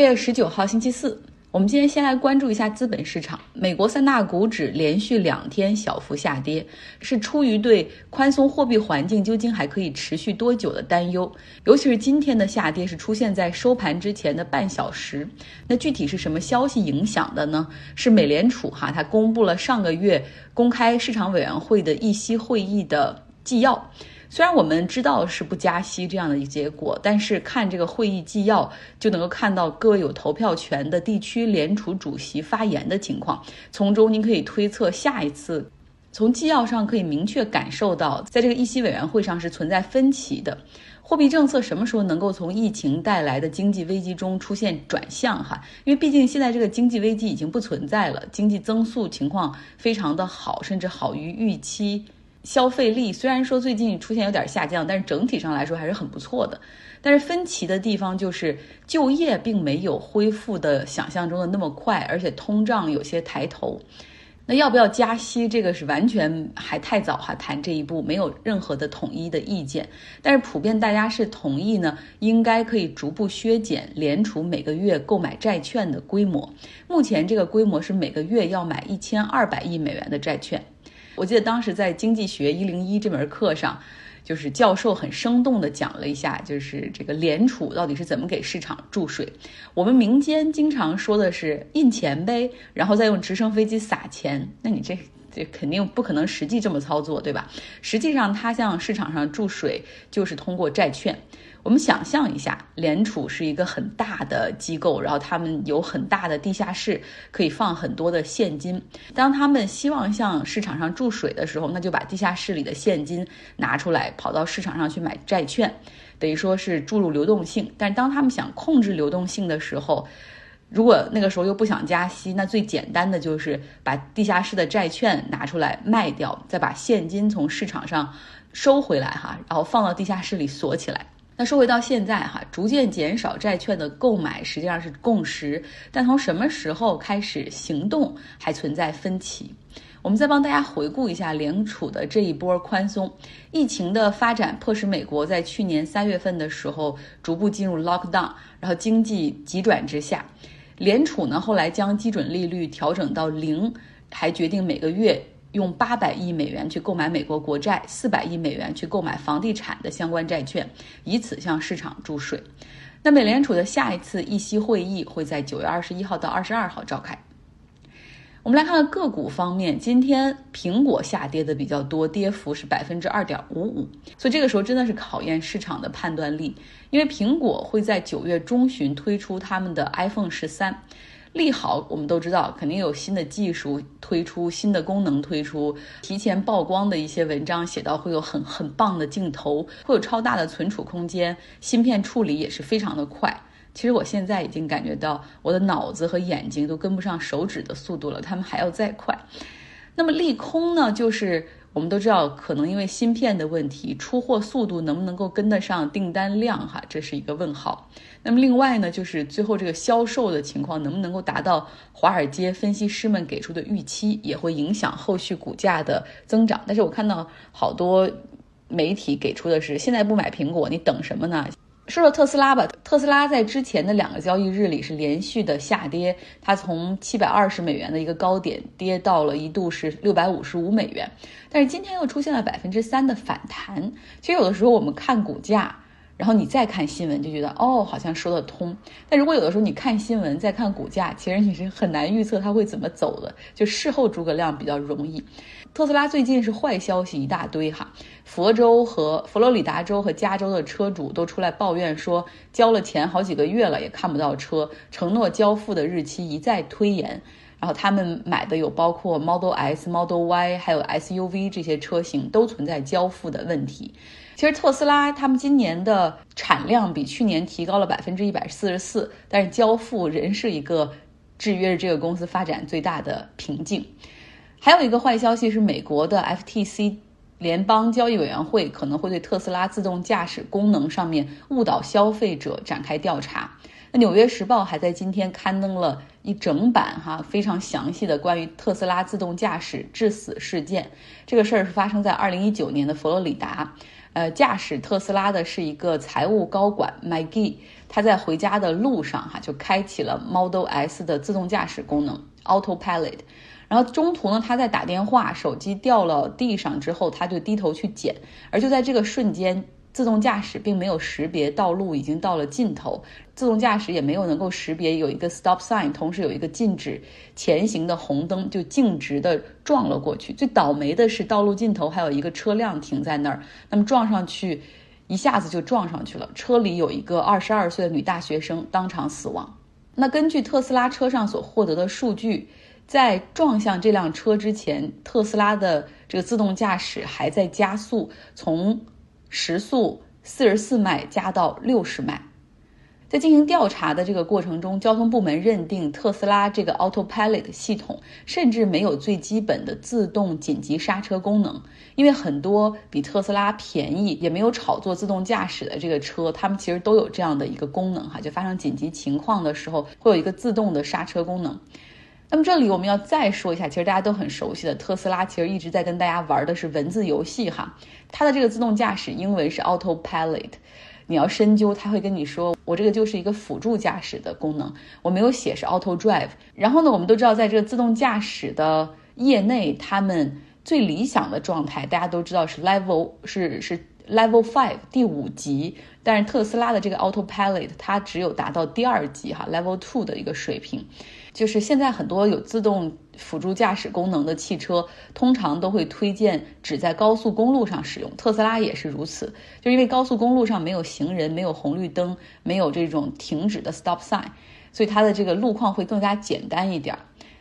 6月19号星期四，我们今天先来关注一下资本市场。美国三大股指连续2天小幅下跌，是出于对宽松货币环境究竟还可以持续多久的担忧。尤其是今天的下跌是出现在收盘之前的半小时。那具体是什么消息影响的呢？是美联储它公布了上个月公开市场委员会的议息会议的纪要。虽然我们知道是不加息这样的一个结果，但是看这个会议纪要就能够看到各有投票权的地区联储主席发言的情况，从中您可以推测下一次。从纪要上可以明确感受到，在这个议息委员会上是存在分歧的。货币政策什么时候能够从疫情带来的经济危机中出现转向因为毕竟现在这个经济危机已经不存在了，经济增速情况非常的好，甚至好于预期。消费力虽然说最近出现有点下降，但是整体上来说还是很不错的。但是分歧的地方就是就业并没有恢复的想象中的那么快，而且通胀有些抬头。那要不要加息，这个是完全还太早谈这一步，没有任何的统一的意见。但是普遍大家是同意呢，应该可以逐步削减联储每个月购买债券的规模。目前这个规模是每个月要买1200亿美元的债券。我记得当时在经济学101这门课上，就是教授很生动地讲了一下，就是这个联储到底是怎么给市场注水。我们民间经常说的是印钱呗，然后再用直升飞机撒钱，那你这肯定不可能实际这么操作，对吧？实际上它向市场上注水就是通过债券。我们想象一下，联储是一个很大的机构，然后他们有很大的地下室，可以放很多的现金。当他们希望向市场上注水的时候，那就把地下室里的现金拿出来，跑到市场上去买债券，等于说是注入流动性。但是当他们想控制流动性的时候，如果那个时候又不想加息，那最简单的就是把地下室的债券拿出来卖掉，再把现金从市场上收回来然后放到地下室里锁起来。那说回到现在逐渐减少债券的购买实际上是共识，但从什么时候开始行动还存在分歧。我们再帮大家回顾一下联储的这一波宽松。疫情的发展迫使美国在去年3月份的时候逐步进入 lockdown， 然后经济急转直下。联储呢后来将基准利率调整到0，还决定每个月用800亿美元去购买美国国债，400亿美元去购买房地产的相关债券，以此向市场注水。那美联储的下一次议息会议会在9月21号到22号召开。我们来看看个股方面，今天苹果下跌的比较多，跌幅是 2.55%， 所以这个时候真的是考验市场的判断力，因为苹果会在9月中旬推出他们的 iPhone 13。利好我们都知道，肯定有新的技术推出，新的功能推出，提前曝光的一些文章写到会有很棒的镜头，会有超大的存储空间，芯片处理也是非常的快。其实我现在已经感觉到我的脑子和眼睛都跟不上手指的速度了，他们还要再快。那么利空呢，就是我们都知道可能因为芯片的问题，出货速度能不能够跟得上订单量这是一个问号。那么另外呢，就是最后这个销售的情况能不能够达到华尔街分析师们给出的预期，也会影响后续股价的增长。但是我看到好多媒体给出的是，现在不买苹果你等什么呢？说说特斯拉吧，特斯拉在之前的2个交易日里是连续的下跌，它从720美元的一个高点跌到了一度是655美元，但是今天又出现了3%的反弹。其实有的时候我们看股价，然后你再看新闻就觉得好像说得通，但如果有的时候你看新闻再看股价，其实你是很难预测它会怎么走的，就事后诸葛亮比较容易。特斯拉最近是坏消息一大堆佛罗里达州和加州的车主都出来抱怨说，交了钱好几个月了也看不到车，承诺交付的日期一再推延。然后他们买的有包括 Model S、Model Y 还有 SUV 这些车型都存在交付的问题。其实特斯拉他们今年的产量比去年提高了 144%， 但是交付仍是一个制约这个公司发展最大的瓶颈。还有一个坏消息是，美国的 FTC 联邦交易委员会可能会对特斯拉自动驾驶功能上面误导消费者展开调查。那纽约时报还在今天刊登了一整版非常详细的关于特斯拉自动驾驶致死事件。这个事儿是发生在2019年的佛罗里达，驾驶特斯拉的是一个财务高管 McGee， 他在回家的路上就开启了 Model S 的自动驾驶功能 Auto Pilot， 然后中途呢他在打电话，手机掉了地上之后他就低头去捡，而就在这个瞬间自动驾驶并没有识别道路已经到了尽头，自动驾驶也没有能够识别有一个 stop sign， 同时有一个禁止前行的红灯，就径直的撞了过去。最倒霉的是道路尽头还有一个车辆停在那儿，那么撞上去一下子就撞上去了，车里有一个22岁的女大学生当场死亡。那根据特斯拉车上所获得的数据，在撞向这辆车之前，特斯拉的这个自动驾驶还在加速，从时速44迈加到60迈。在进行调查的这个过程中，交通部门认定特斯拉这个 Autopilot 系统甚至没有最基本的自动紧急刹车功能，因为很多比特斯拉便宜也没有炒作自动驾驶的这个车，他们其实都有这样的一个功能就发生紧急情况的时候会有一个自动的刹车功能。那么这里我们要再说一下，其实大家都很熟悉的特斯拉其实一直在跟大家玩的是文字游戏它的这个自动驾驶英文是 Autopilot， 你要深究它会跟你说我这个就是一个辅助驾驶的功能，我没有写是 Auto Drive。 然后呢我们都知道在这个自动驾驶的业内，他们最理想的状态大家都知道是 Level 5第5级，但是特斯拉的这个 Autopilot 它只有达到第2级Level 2的一个水平。就是现在很多有自动辅助驾驶功能的汽车通常都会推荐只在高速公路上使用，特斯拉也是如此，就因为高速公路上没有行人，没有红绿灯，没有这种停止的 stop sign， 所以它的这个路况会更加简单一点。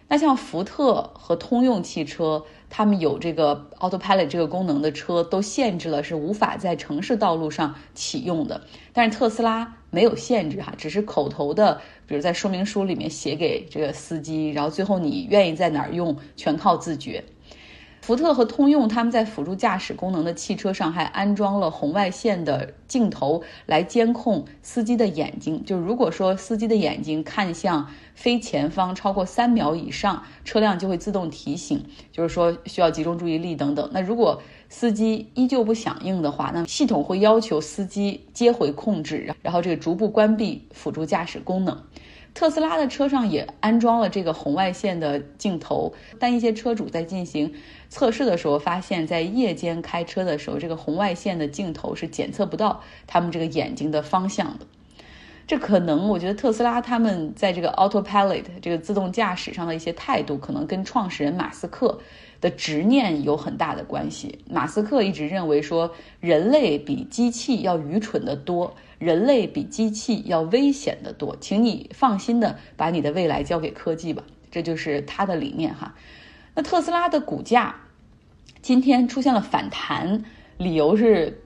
那像福特和通用汽车，他们有这个 Autopilot 这个功能的车都限制了是无法在城市道路上启用的，但是特斯拉没有限制只是口头的，比如在说明书里面写给这个司机，然后最后你愿意在哪儿用全靠自觉。福特和通用他们在辅助驾驶功能的汽车上还安装了红外线的镜头来监控司机的眼睛，就如果说司机的眼睛看向非前方超过3秒以上，车辆就会自动提醒，就是说需要集中注意力等等。那如果司机依旧不响应的话，那系统会要求司机接回控制，然后这个逐步关闭辅助驾驶功能。特斯拉的车上也安装了这个红外线的镜头，但一些车主在进行测试的时候发现，在夜间开车的时候，这个红外线的镜头是检测不到他们这个眼睛的方向的。这可能我觉得特斯拉他们在这个 Autopilot 这个自动驾驶上的一些态度，可能跟创始人马斯克的执念有很大的关系。马斯克一直认为说，人类比机器要愚蠢得多，人类比机器要危险得多，请你放心的把你的未来交给科技吧，这就是他的理念那特斯拉的股价今天出现了反弹，理由是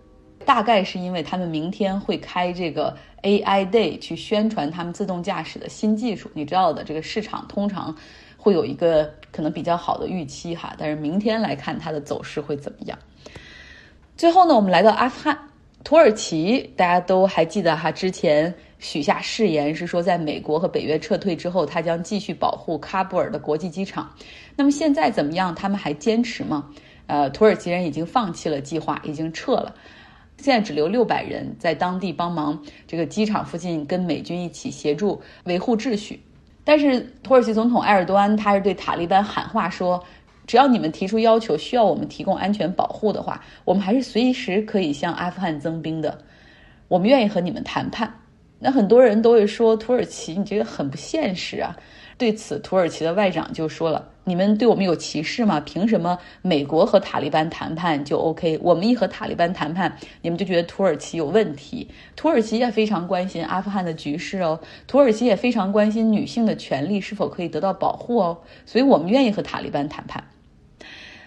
大概是因为他们明天会开这个 AI Day 去宣传他们自动驾驶的新技术，你知道的，这个市场通常会有一个可能比较好的预期但是明天来看它的走势会怎么样。最后呢我们来到阿富汗土耳其，大家都还记得之前许下誓言是说在美国和北约撤退之后，他将继续保护喀布尔的国际机场。那么现在怎么样，他们还坚持吗？土耳其人已经放弃了计划，已经撤了，现在只留600人在当地帮忙这个机场附近跟美军一起协助维护秩序。但是土耳其总统埃尔多安他是对塔利班喊话说，只要你们提出要求需要我们提供安全保护的话，我们还是随时可以向阿富汗增兵的，我们愿意和你们谈判。那很多人都会说土耳其你这个很不现实对此土耳其的外长就说了，你们对我们有歧视吗？凭什么美国和塔利班谈判就 OK， 我们一和塔利班谈判你们就觉得土耳其有问题。土耳其也非常关心阿富汗的局势土耳其也非常关心女性的权利是否可以得到保护所以我们愿意和塔利班谈判。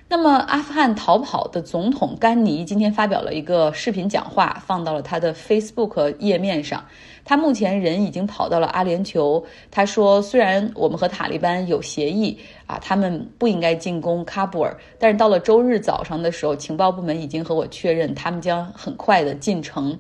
那么阿富汗逃跑的总统甘尼今天发表了一个视频讲话，放到了他的 Facebook 页面上，他目前人已经跑到了阿联酋。他说虽然我们和塔利班有协议他们不应该进攻喀布尔，但是到了周日早上的时候，情报部门已经和我确认他们将很快的进城。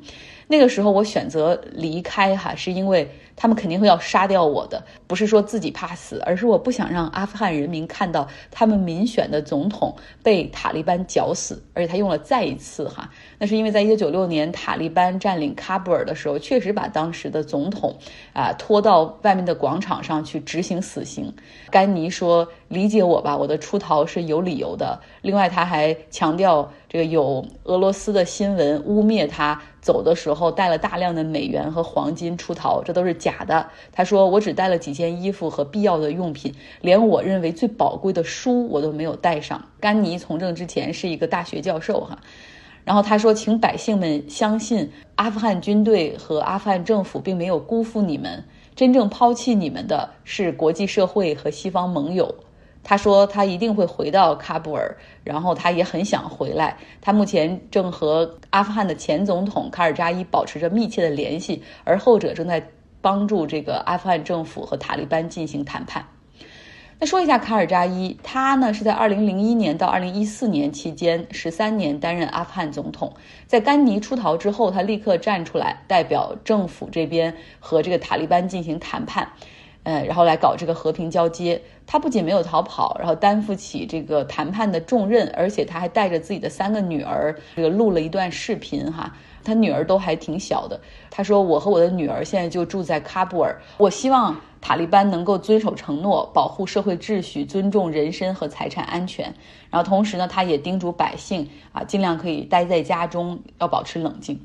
那个时候我选择离开哈，是因为他们肯定会要杀掉我的，不是说自己怕死，而是我不想让阿富汗人民看到他们民选的总统被塔利班绞死，而且他用了再一次哈，那是因为在1996年塔利班占领喀布尔的时候，确实把当时的总统拖到外面的广场上去执行死刑。甘尼说理解我吧，我的出逃是有理由的。另外他还强调这个有俄罗斯的新闻污蔑他走的时候带了大量的美元和黄金出逃，这都是假的。他说我只带了几件衣服和必要的用品，连我认为最宝贵的书我都没有带上。甘尼从政之前是一个大学教授哈。然后他说请百姓们相信阿富汗军队和阿富汗政府并没有辜负你们，真正抛弃你们的是国际社会和西方盟友。他说他一定会回到喀布尔，然后他也很想回来。他目前正和阿富汗的前总统卡尔扎伊保持着密切的联系，而后者正在帮助这个阿富汗政府和塔利班进行谈判。那说一下卡尔扎伊，他呢是在2001年到2014年期间13年担任阿富汗总统。在甘尼出逃之后，他立刻站出来代表政府这边和这个塔利班进行谈判，然后来搞这个和平交接。他不仅没有逃跑，然后担负起这个谈判的重任，而且他还带着自己的3个女儿这个录了一段视频哈，他女儿都还挺小的。他说我和我的女儿现在就住在喀布尔，我希望塔利班能够遵守承诺，保护社会秩序，尊重人身和财产安全。然后同时呢，他也叮嘱百姓尽量可以待在家中，要保持冷静。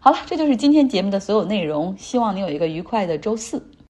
好了，这就是今天节目的所有内容，希望你有一个愉快的周四。